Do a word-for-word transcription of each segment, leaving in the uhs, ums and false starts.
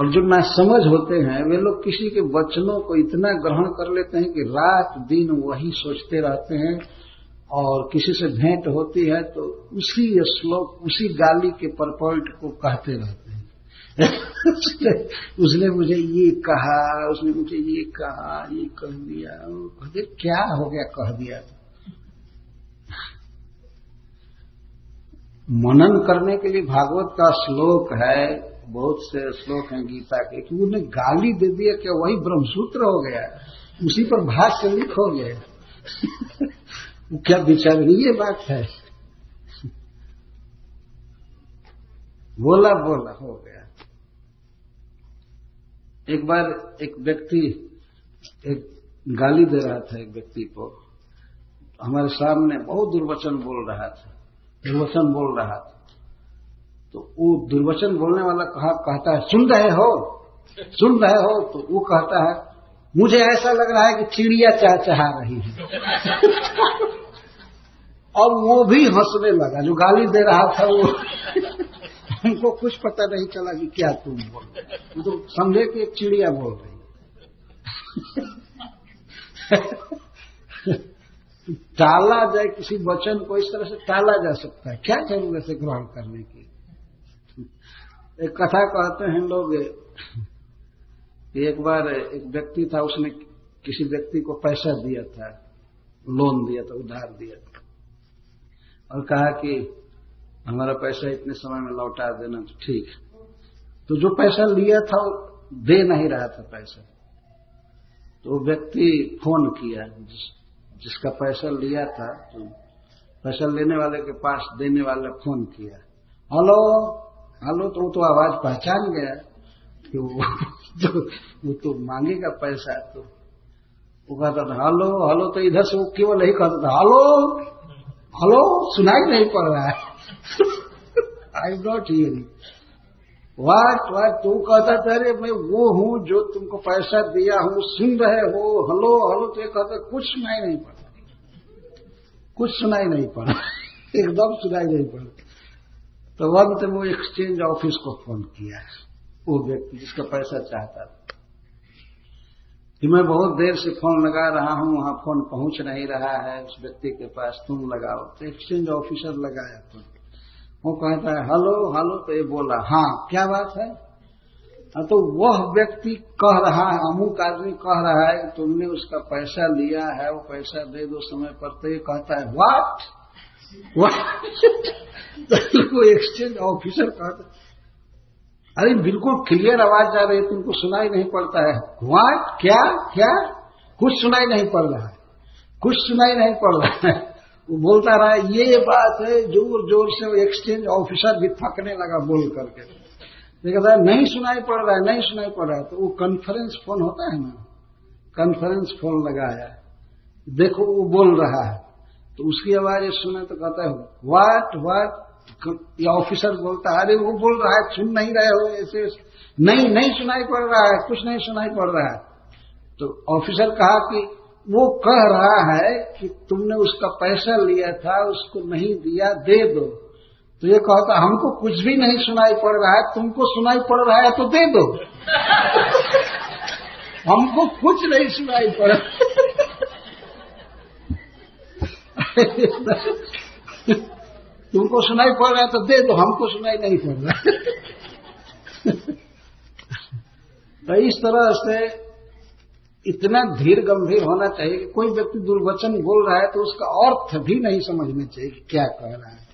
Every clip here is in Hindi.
और जो नासमझ होते हैं वे लोग किसी के वचनों को इतना ग्रहण कर लेते हैं कि रात दिन वही सोचते रहते हैं, और किसी से भेंट होती है तो उसी श्लोक उसी गाली के परपॉइंट को कहते रहते हैं। उसने मुझे ये कहा, उसने मुझे ये कहा, ये कह दिया, कहते क्या हो गया कह दिया। मनन करने के लिए भागवत का श्लोक है, बहुत से श्लोक हैं गीता के, कि उन्हें गाली दे दिया क्या वही ब्रह्मसूत्र हो गया, उसी पर भाष्य लिखोगे। क्या विचारणीय बात है। बोला बोला हो गया। एक बार एक व्यक्ति एक गाली दे रहा था एक व्यक्ति को, हमारे सामने बहुत दुर्वचन बोल रहा था दुर्वचन बोल रहा था तो वो दुर्वचन बोलने वाला कहा कहता है सुन रहे हो सुन रहे हो तो वो कहता है मुझे ऐसा लग रहा है कि चिड़िया चहचहा रही है। और वो भी हंसने लगा जो गाली दे रहा था वो। उनको कुछ पता नहीं चला कि क्या तुम बोल रहे, तो समझे कि एक चिड़िया बोल रही। टाला जाए किसी वचन को इस तरह से टाला जा सकता है, क्या जरूरत है ग्रहण करने की। एक कथा कहते हैं लोग, एक बार एक व्यक्ति था, उसने किसी व्यक्ति को पैसा दिया था, लोन दिया था, उधार दिया था, और कहा कि हमारा पैसा इतने समय में लौटा देना। तो ठीक, तो जो पैसा लिया था वो दे नहीं रहा था पैसा, तो वो व्यक्ति फोन किया जिस, जिसका पैसा लिया था, तो पैसा लेने वाले के पास देने वाले फोन किया, हेलो हेलो। तो वो तो आवाज पहचान गया कि वो तो, वो तो मांगेगा पैसा। तो वो कहता था हेलो हेलो, तो इधर से वो केवल नहीं कहता था हेलो हेलो, सुनाई नहीं पड़ रहा है, I am not hearing what what. तो कहता था अरे मैं वो हूँ जो तुमको पैसा दिया हूँ, सुन रहे हो हेलो हेलो। तो ये कहता कुछ सुनाई नहीं पड़ रहा, कुछ सुनाई नहीं पड़ रहा, एकदम सुनाई नहीं पड़ रहा। तो अंत में वो एक्सचेंज ऑफिस को फोन किया, वो व्यक्ति जिसका पैसा चाहता था, कि मैं बहुत देर से फोन लगा रहा हूं, वहां फोन पहुंच नहीं रहा है उस व्यक्ति के पास, तुम लगाओ। तो एक्सचेंज ऑफिसर लगाया फोन, वो कहता है हेलो हेलो। तो ये बोला हाँ क्या बात है। तो वह व्यक्ति कह रहा है, अमुक आदमी कह रहा है तुमने उसका पैसा लिया है, वो पैसा दे दो समय पर। तो ये कहता है व्हाट व्हाट। तो एक्सचेंज ऑफिसर कहता अरे बिल्कुल क्लियर आवाज आ रही है, तुमको सुनाई नहीं पड़ता है, व्हाट क्या क्या, कुछ सुनाई नहीं पड़ रहा है, कुछ सुनाई नहीं पड़ रहा है। वो बोलता रहा ये बात है जोर जोर से। वो एक्सचेंज ऑफिसर भी थकने लगा बोल करके, कहता है नहीं सुनाई पड़ रहा है, नहीं सुनाई पड़ रहा है। तो वो कॉन्फ्रेंस फोन होता है ना, कॉन्फ्रेंस फोन लगाया, देखो वो बोल रहा है, तो उसकी आवाज सुना तो कहता है व्हाट व्हाट। ये ऑफिसर बोलता है अरे वो बोल रहा है सुन नहीं रहे हो, ऐसे नहीं नहीं सुनाई पड़ रहा है, कुछ नहीं सुनाई पड़ रहा है। तो ऑफिसर कहा कि वो कह रहा है कि तुमने उसका पैसा लिया था, उसको नहीं दिया, दे दो। तो ये कहता हमको कुछ भी नहीं सुनाई पड़ रहा है, तुमको सुनाई पड़ रहा है तो दे दो। हमको कुछ नहीं सुनाई पड़ रहा है। तुमको सुनाई पड़ रहा है तो दे दो, हमको सुनाई नहीं पड़ रहा। तो इस तरह से इतना धीर गंभीर होना चाहिए कि कोई व्यक्ति दुर्वचन बोल रहा है तो उसका अर्थ भी नहीं समझना चाहिए कि क्या कह रहा है।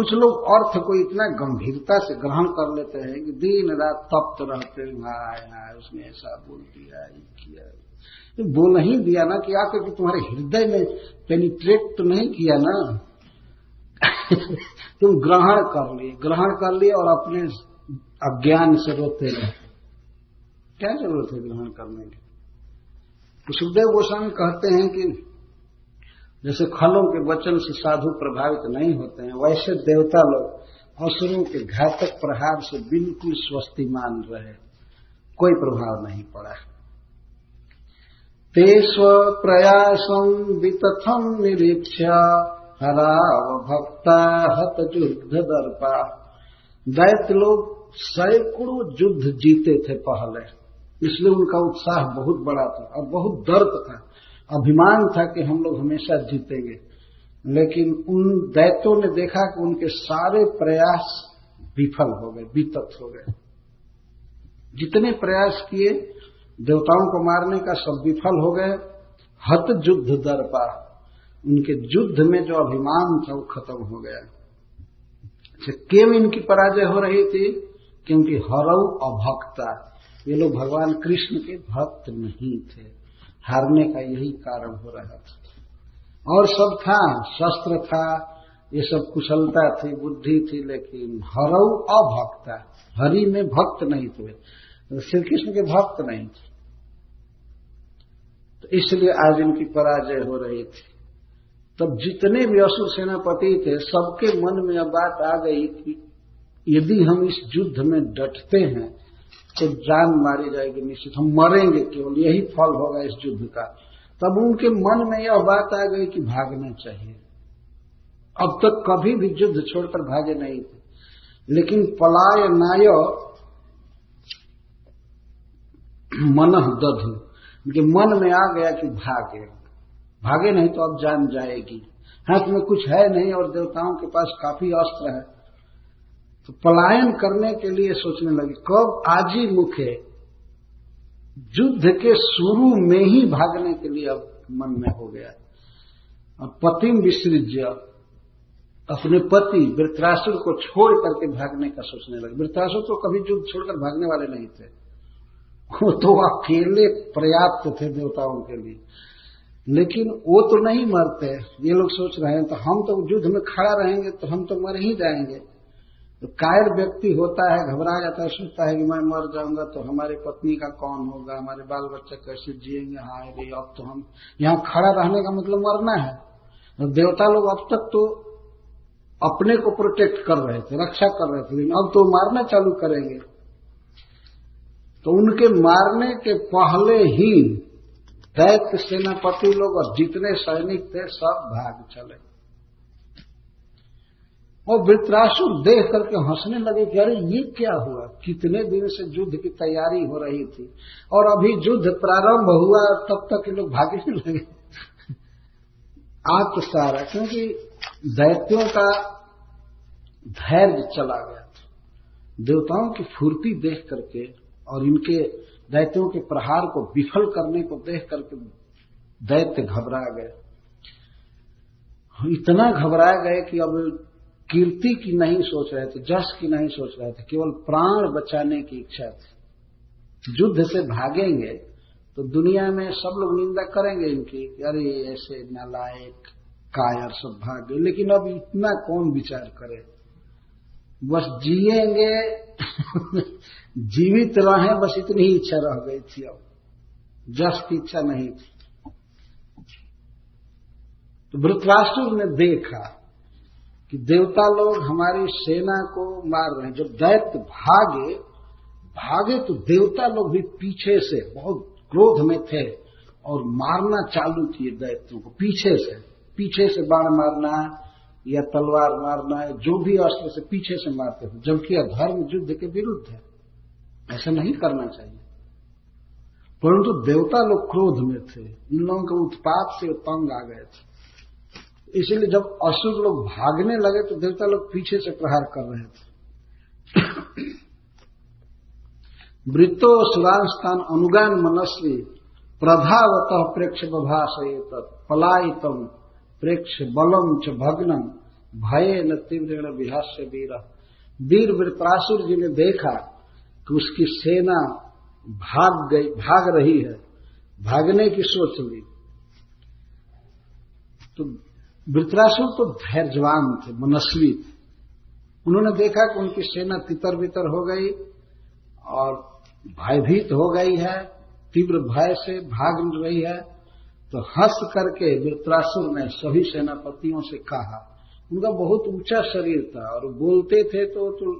कुछ लोग अर्थ को इतना गंभीरता से ग्रहण कर लेते हैं कि दिन रात तप्त तो रहते हैं, आया उसने ऐसा बोल दिया, ये किया, तो बोल नहीं दिया ना कि आकर तुम्हारे हृदय में पेनिट्रेट तो नहीं किया ना। तुम ग्रहण कर लिए ग्रहण कर लिए और अपने अज्ञान से रोते रहे, क्या जरूरत है ग्रहण करने की। तो सुखदेव गोस्वामी कहते हैं कि जैसे खलों के वचन से साधु प्रभावित नहीं होते हैं, वैसे देवता लोग असुरों के घातक प्रहार से बिल्कुल स्वस्तिमान रहे, कोई प्रभाव नहीं पड़ा। तेस्व प्रयासं वितथं निरीक्ष्य हराव भक्ता हत जुग्ध दर्पा। दैत्य लोग सैकड़ों युद्ध जीते थे पहले, इसलिए उनका उत्साह बहुत बड़ा था और बहुत दर्द था, अभिमान था कि हम लोग हमेशा जीतेंगे। लेकिन उन दैत्यों ने देखा कि उनके सारे प्रयास विफल हो गए, वितत हो गए। जितने प्रयास किए देवताओं को मारने का सब विफल हो गए। हत युद्ध दर्पा, उनके युद्ध में जो अभिमान था वो खत्म हो गया। क्यों इनकी पराजय हो रही थी? क्योंकि हरऊ अभक्ता, ये लोग भगवान कृष्ण के भक्त नहीं थे, हारने का यही कारण हो रहा था। और सब था, शस्त्र था, ये सब कुशलता थी, बुद्धि थी, लेकिन हरऊ अभक्ता, हरि में भक्त नहीं थे, श्री कृष्ण के भक्त नहीं थे, तो इसलिए आज इनकी पराजय हो रही थी। तब जितने भी असुर सेनापति थे सबके मन में अब बात आ गई कि यदि हम इस युद्ध में डटते हैं तो जान मारी जाएगी निश्चित, हम मरेंगे, केवल यही फल होगा इस युद्ध का। तब उनके मन में यह बात आ गई कि भागना चाहिए। अब तक कभी भी युद्ध छोड़कर भागे नहीं थे, लेकिन पलायनाय मनः दधु, उनके मन में आ गया कि भागे, भागे नहीं तो अब जान जाएगी, हाथ में कुछ है नहीं और देवताओं के पास काफी अस्त्र है। तो पलायन करने के लिए सोचने लगे। कब? आजी मुखे, युद्ध के शुरू में ही भागने के लिए अब मन में हो गया। और पतिम विसृज्य, अपने पति वृत्रासुर को छोड़ करके भागने का सोचने लगे। वृत्रासुर तो कभी युद्ध छोड़कर भागने वाले नहीं थे, वो तो अकेले पर्याप्त थे देवताओं के लिए, लेकिन वो तो नहीं मरते। ये लोग सोच रहे हैं तो हम तो युद्ध में खड़ा रहेंगे तो हम तो मर ही जाएंगे। तो कायर व्यक्ति होता है, घबरा जाता है, सोचता है कि मैं मर जाऊंगा तो हमारे पत्नी का कौन होगा, हमारे बाल बच्चे कैसे जिएंगे। हाय रे, अब तो हम यहाँ खड़ा रहने का मतलब मरना है। तो देवता लोग अब तक तो अपने को प्रोटेक्ट कर रहे थे, रक्षा कर रहे थे, लेकिन अब तो मारना चालू करेंगे। तो उनके मारने के पहले ही दैत्य सेनापति लोग और जितने सैनिक थे सब भाग चले। और वृत्रासुर देख करके हंसने लगे कि अरे ये क्या हुआ, कितने दिन से युद्ध की तैयारी हो रही थी और अभी युद्ध प्रारंभ हुआ तब तक ये लोग भागने लगे। आत्मसारा, क्योंकि दैत्यों का धैर्य चला गया था। देवताओं की फुर्ती देख करके और इनके दैत्यों के प्रहार को विफल करने को देख करके दैत्य घबरा गए। इतना घबरा गए कि अब कीर्ति की नहीं सोच रहे थे, जश की नहीं सोच रहे थे, केवल प्राण बचाने की इच्छा थी। युद्ध से भागेंगे तो दुनिया में सब लोग निंदा करेंगे इनकी, अरे ऐसे नालायक कायर सब भाग गए। लेकिन अब इतना कौन विचार करे, बस जिएंगे जीवित रहें, बस इतनी ही इच्छा रह गई थी। अब जस की इच्छा नहीं थी। तो वृत्रासुर ने देखा कि देवता लोग हमारी सेना को मार रहे हैं। जब दैत्य भागे भागे तो देवता लोग भी पीछे से बहुत क्रोध में थे और मारना चालू किए दैत्यों को पीछे से। पीछे से बाण मारना या तलवार मारना है, जो भी अस्त्र से पीछे से मारते थे, जबकि अधर्म युद्ध के विरुद्ध है, ऐसा नहीं करना चाहिए। परंतु देवता लोग क्रोध में थे, इन लोगों के उत्पात से तंग आ गए थे। इसीलिए जब असुर लोग भागने लगे तो देवता लोग पीछे से प्रहार कर रहे थे। वृत्तो सुरांस्तान अनुगान मनस्वी प्रधावत प्रेक्ष बभाषयेत पलायितम प्रेक्ष बलम च भग्नम भये न तीव्रेण विहास्य वीर। वीर वृत्रासुर जी ने देखा कि उसकी सेना भाग गई, भाग रही है, भागने की सोच ली। तो वृत्रासुर तो धैर्यवान थे, मनस्वी थे। उन्होंने देखा कि उनकी सेना तितर बितर हो गई और भयभीत हो गई है, तीव्र भय से भाग रही है। तो हंस करके वृत्रासुर ने सभी सेनापतियों से कहा, उनका बहुत ऊंचा शरीर था और बोलते थे तो, तो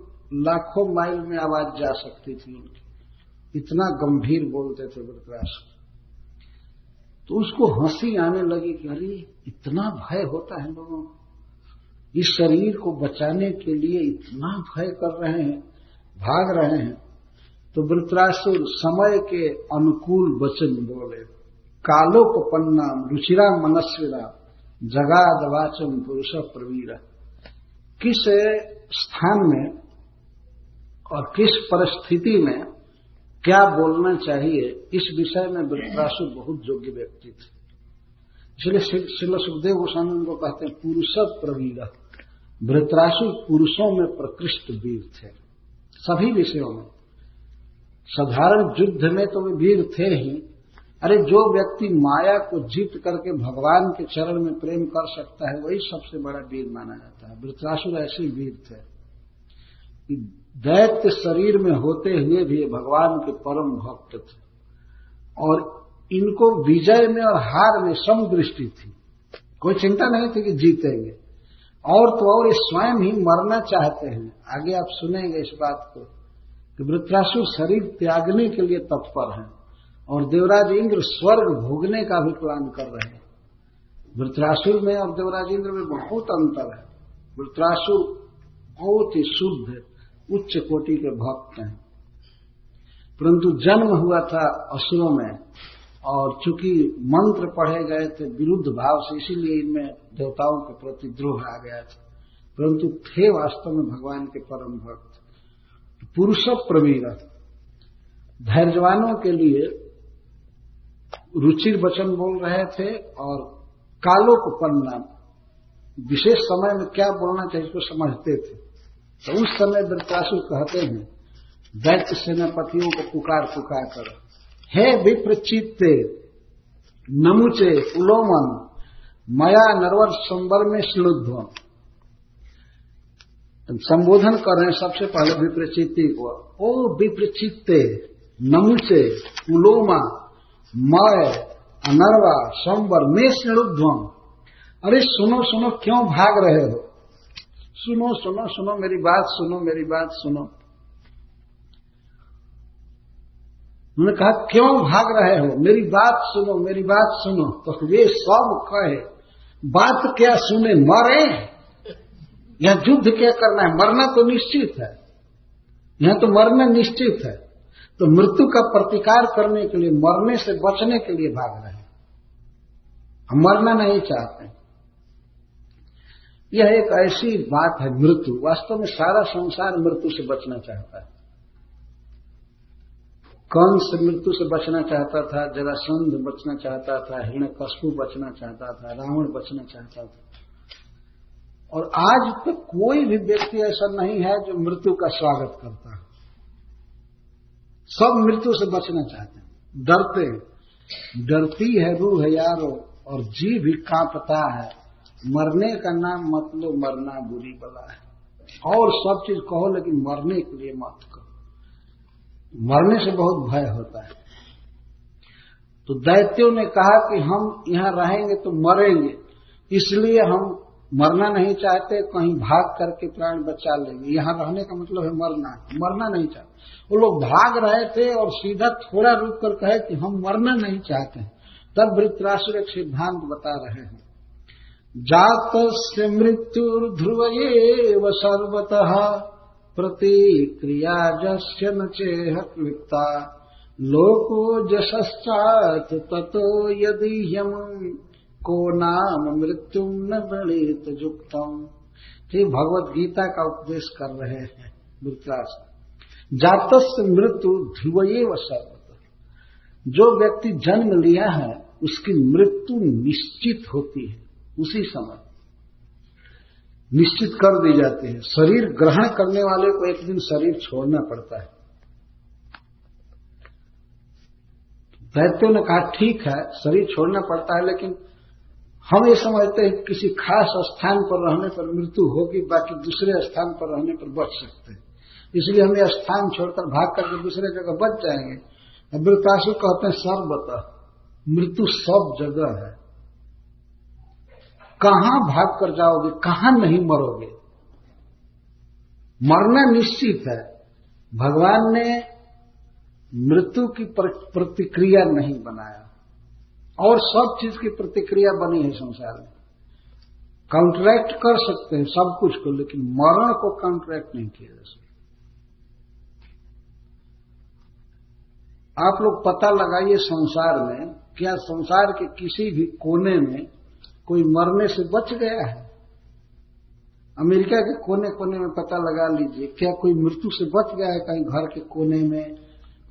लाखों माइल में आवाज जा सकती थी उनकी, इतना गंभीर बोलते थे वृत्रासुर। तो उसको हंसी आने लगी कि अरे इतना भय होता है लोगों को, इस शरीर को बचाने के लिए इतना भय कर रहे हैं, भाग रहे हैं। तो वृत्रासुर समय के अनुकूल वचन बोले, कालोपपन्नाम रुचिरा मनस्विरा जगाद वाचम पुरुष प्रवीर। किस स्थान में और किस परिस्थिति में क्या बोलना चाहिए, इस विषय में वृत्रासुर बहुत योग्य व्यक्ति थे। इसलिए श्रील सुखदेव गोस्वामी उनको कहते हैं पुरुष प्रवीर। वृत्रासुर पुरुषों में प्रकृष्ट वीर थे, सभी विषयों में। साधारण युद्ध में तो वे वीर थे ही। अरे जो व्यक्ति माया को जीत करके भगवान के चरण में प्रेम कर सकता है, वही सबसे बड़ा वीर माना जाता है। वृत्रासुर ऐसे वीर थे कि दैत्य शरीर में होते हुए भी भगवान के परम भक्त थे, और इनको विजय में और हार में समदृष्टि थी। कोई चिंता नहीं थी कि जीतेंगे, और तो और ये स्वयं ही मरना चाहते हैं। आगे आप सुनेंगे इस बात को कि वृत्रासुर शरीर त्यागने के लिए तत्पर हैं और देवराज इंद्र स्वर्ग भोगने का भी प्लान कर रहे हैं। वृत्रासुर में और देवराज इंद्र में बहुत अंतर है। वृत्रासुर बहुत ही शुद्ध उच्च कोटि के भक्त हैं, परंतु जन्म हुआ था असुरों में, और चूंकि मंत्र पढ़े गए थे विरुद्ध भाव से, इसीलिए इनमें देवताओं के प्रति द्रोह आ गया था, परंतु थे वास्तव में भगवान के परम भक्त। पुरुष प्रवीर, धैर्यवानों के लिए रुचिर वचन बोल रहे थे, और कालोपपन्ना विशेष समय में क्या बोलना चाहिए इसको समझते थे। तो उस समय वृत्रासुर कहते हैं दैत्य सेनापतियों को पुकार पुकार कर, हे विप्रचित्ते नमुचे पुलोमन मया नरवर संबर में श्लुध्वम। संबोधन कर रहे हैं सबसे पहले विप्रचित्ते को। ओ विप्रचित्ते नमुचे पुलोमा मय अनर्वा संबर में श्लुध्वम। अरे सुनो सुनो, क्यों भाग रहे हो? सुनो सुनो सुनो, मेरी बात सुनो, मेरी बात सुनो। उन्होंने कहा क्यों भाग रहे हो, मेरी बात सुनो, मेरी बात सुनो। तो वे सब कहे, बात क्या सुने, मरे? यह युद्ध क्या करना है? मरना तो निश्चित है, यह तो मरना निश्चित है। तो मृत्यु का प्रतिकार करने के लिए, मरने से बचने के लिए भाग रहे हैं, हम मरना नहीं चाहते। यह एक ऐसी बात है मृत्यु। वास्तव में सारा संसार मृत्यु से बचना चाहता है। कंस मृत्यु से बचना चाहता था, जरासंध बचना चाहता था, हिरण्यकश्यप बचना चाहता था, रावण बचना चाहता था। और आज तक कोई भी व्यक्ति ऐसा नहीं है जो मृत्यु का स्वागत करता है। सब मृत्यु से बचना चाहते हैं, डरते हैं। डरती है रूह यारो और जी भी कांपता है, मरने का नाम मत लो, मरना बुरी बला है। और सब चीज कहो, लेकिन मरने के लिए मत कहो, मरने से बहुत भय होता है। तो दैत्यों ने कहा कि हम यहाँ रहेंगे तो मरेंगे, इसलिए हम मरना नहीं चाहते, कहीं भाग करके प्राण बचा लेंगे। यहाँ रहने का मतलब है मरना, मरना नहीं चाहते। वो लोग भाग रहे थे और सीधा थोड़ा रुक कर कहे कि हम मरना नहीं चाहते। तब वृत्रासुर एक सिद्धांत बता रहे हैं, जातस्य मृत्युर्ध्रुवयेव सर्वतः प्रतिक्रिया जस्य न चेह क्लिप्ता लोको जश्चात् ततो यदीयम् को नाम मृत्युं न प्रणीत युक्तम्। ये भगवत गीता का उपदेश कर रहे हैं वृत्रासुर। जातस्य मृत्यु ध्रुवयेव सर्वतः, जो व्यक्ति जन्म लिया है उसकी मृत्यु निश्चित होती है, उसी समय निश्चित कर दी जाती है। शरीर ग्रहण करने वाले को एक दिन शरीर छोड़ना पड़ता है। दैत्यों ने कहा ठीक है, शरीर छोड़ना पड़ता है, लेकिन हम ये समझते हैं किसी खास स्थान पर रहने पर मृत्यु होगी, बाकी दूसरे स्थान पर रहने पर बच सकते हैं, इसलिए हम ये स्थान छोड़कर भाग करके दूसरे जगह बच जाएंगे। वृत्रासुर कहते हैं सर्वतः, मृत्यु सब जगह है, कहां भाग कर जाओगे, कहां नहीं मरोगे, मरना निश्चित है। भगवान ने मृत्यु की प्रतिक्रिया नहीं बनाया, और सब चीज की प्रतिक्रिया बनी है संसार में। कॉन्ट्रैक्ट कर सकते हैं सब कुछ को, लेकिन मरण को कॉन्ट्रैक्ट नहीं किया जा सकता। आप लोग पता लगाइए संसार में क्या संसार के किसी भी कोने में कोई मरने से बच गया है। अमेरिका के कोने कोने में पता लगा लीजिए क्या कोई मृत्यु से बच गया है, कहीं घर के कोने में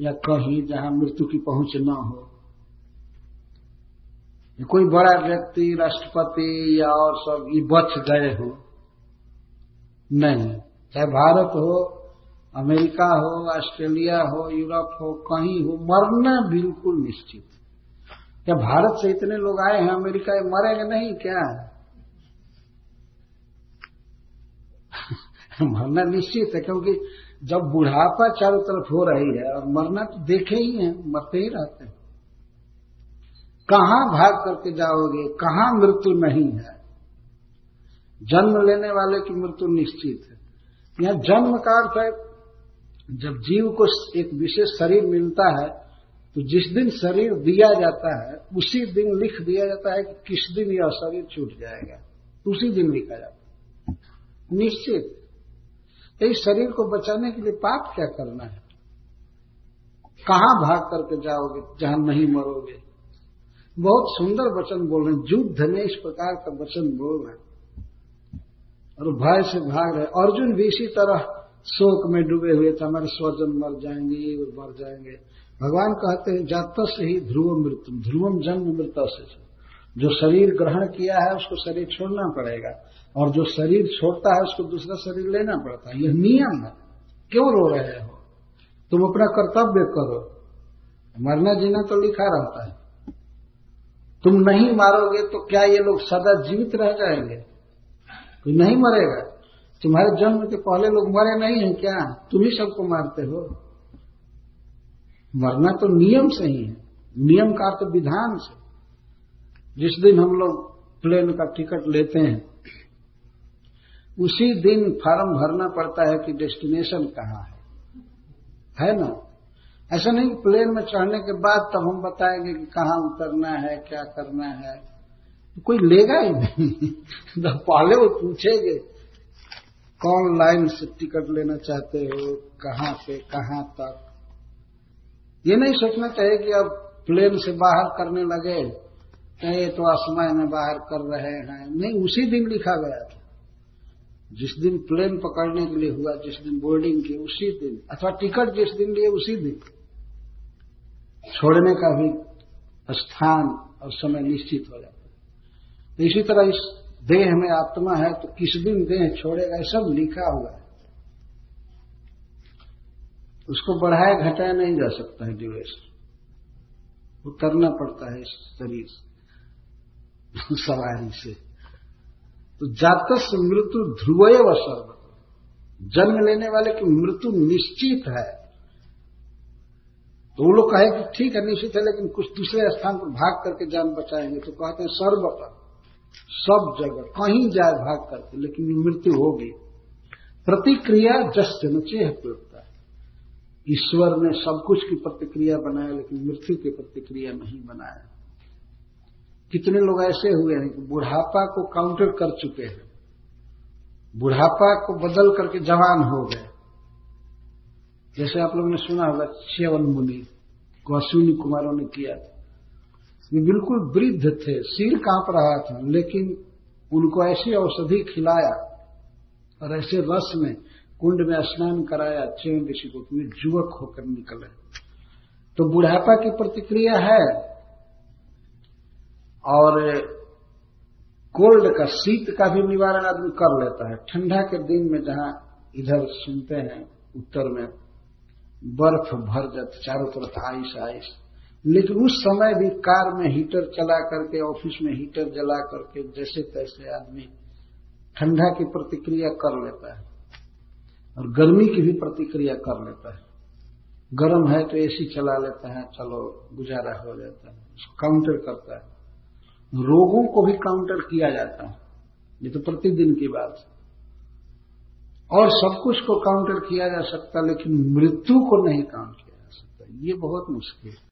या कहीं जहां मृत्यु की पहुंच न हो। कोई बड़ा व्यक्ति राष्ट्रपति या और सब ये बच गए हो, नहीं, चाहे भारत हो, अमेरिका हो, ऑस्ट्रेलिया हो, यूरोप हो, कहीं हो, मरना बिल्कुल निश्चित। क्या भारत से इतने लोग आए हैं अमेरिका, मरेंगे नहीं क्या? मरना निश्चित है, क्योंकि जब बुढ़ापा चारों तरफ हो रही है और मरना तो देखे ही है, मरते ही रहते हैं। कहाँ भाग करके जाओगे, कहाँ मृत्यु नहीं है। जन्म लेने वाले की मृत्यु निश्चित है। यह जन्म का अर्थ है जब जीव को एक विशेष शरीर मिलता है तो जिस दिन शरीर दिया जाता है उसी दिन लिख दिया जाता है कि किस दिन यह शरीर छूट जाएगा, उसी दिन लिखा जाता है निश्चित। इस शरीर को बचाने के लिए पाप क्या करना है, कहाँ भाग करके जाओगे जहां नहीं मरोगे। बहुत सुंदर वचन बोल रहे हैं, युद्ध में इस प्रकार का वचन बोल रहे हैं और भय से भाग रहे। अर्जुन भी इसी तरह शोक में डूबे हुए थे, हमारे स्वजन मर जाएंगे, ये मर जाएंगे। भगवान कहते हैं जात से ही ध्रुव मृत्यु, ध्रुवम जन्म मृत्यु से। जो शरीर ग्रहण किया है उसको शरीर छोड़ना पड़ेगा और जो शरीर छोड़ता है उसको दूसरा शरीर लेना पड़ता है, यह नियम है। क्यों रो रहे हो, तुम अपना कर्तव्य करो, मरना जीना तो लिखा रहता है। तुम नहीं मारोगे तो क्या ये लोग सदा जीवित रह जाएंगे? कोई नहीं मरेगा। तुम्हारे जन्म के पहले लोग मरे नहीं हैं क्या? तुम ही सबको मारते हो। मरना तो नियम से ही है, नियम का तो विधान से। जिस दिन हम लोग प्लेन का टिकट लेते हैं उसी दिन फॉर्म भरना पड़ता है कि डेस्टिनेशन कहाँ है, है ना? ऐसा नहीं प्लेन में चढ़ने के बाद तब हम बताएंगे कि कहाँ उतरना है, क्या करना है। कोई लेगा ही नहीं। पहले वो पूछेंगे कौन लाइन से टिकट लेना चाहते हो, कहाँ से कहाँ तक। ये नहीं सोचना चाहिए कि अब प्लेन से बाहर करने लगे ये तो आसमान में बाहर कर रहे हैं, नहीं, उसी दिन लिखा गया था। जिस दिन प्लेन पकड़ने के लिए हुआ, जिस दिन बोर्डिंग की उसी दिन, अथवा टिकट जिस दिन लिए उसी दिन। छोड़ने का भी स्थान और समय निश्चित हो जाता है। तो इसी तरह इस देह में आत्मा है तो किस दिन देह छोड़ेगा ये सब लिखा हुआ है, उसको बढ़ाया घटाया नहीं जा सकता है। ड्यूरेशन वो करना पड़ता है इस शरीर से, सवारी से। तो जातस मृत्यु ध्रुवैव सर्वतः, जन्म लेने वाले की मृत्यु निश्चित है। तो वो लोग कहे कि ठीक है निश्चित है लेकिन कुछ दूसरे स्थान पर भाग करके जान बचाएंगे, तो कहते हैं सर्वतः, सब जगह कहीं जाए भाग करके लेकिन मृत्यु होगी। प्रतिक्रिया जस्य न चेह प्रयुक्ता, ईश्वर ने सब कुछ की प्रतिक्रिया बनाया लेकिन मृत्यु की प्रतिक्रिया नहीं बनाया। कितने लोग ऐसे हुए हैं कि बुढ़ापा को काउंटर कर चुके हैं, बुढ़ापा को बदल करके जवान हो गए। जैसे आप लोगों ने सुना होगा च्यवन मुनि को अश्विनी कुमारों ने किया था। वे बिल्कुल वृद्ध थे, सिर कांप रहा था, लेकिन उनको ऐसी औषधि खिलाया और ऐसे रस में कुंड में स्नान कराया च्यवन ऋषि को, युवक होकर निकले। तो बुढ़ापा की प्रतिक्रिया है और कोल्ड का, शीत का भी निवारण आदमी कर लेता है। ठंडा के दिन में जहां इधर सुनते हैं उत्तर में बर्फ भर जाती चारों तरफ, आइस आइस, लेकिन उस समय भी कार में हीटर चला करके, ऑफिस में हीटर जला करके जैसे तैसे आदमी ठंडा की प्रतिक्रिया कर लेता है और गर्मी की भी प्रतिक्रिया कर लेता है। गर्म है तो एसी चला लेता है, चलो गुजारा हो जाता है, उसको काउंटर करता है। रोगों को भी काउंटर किया जाता है, ये तो प्रतिदिन की बात है। और सब कुछ को काउंटर किया जा सकता लेकिन मृत्यु को नहीं काउंट किया जा सकता, ये बहुत मुश्किल है।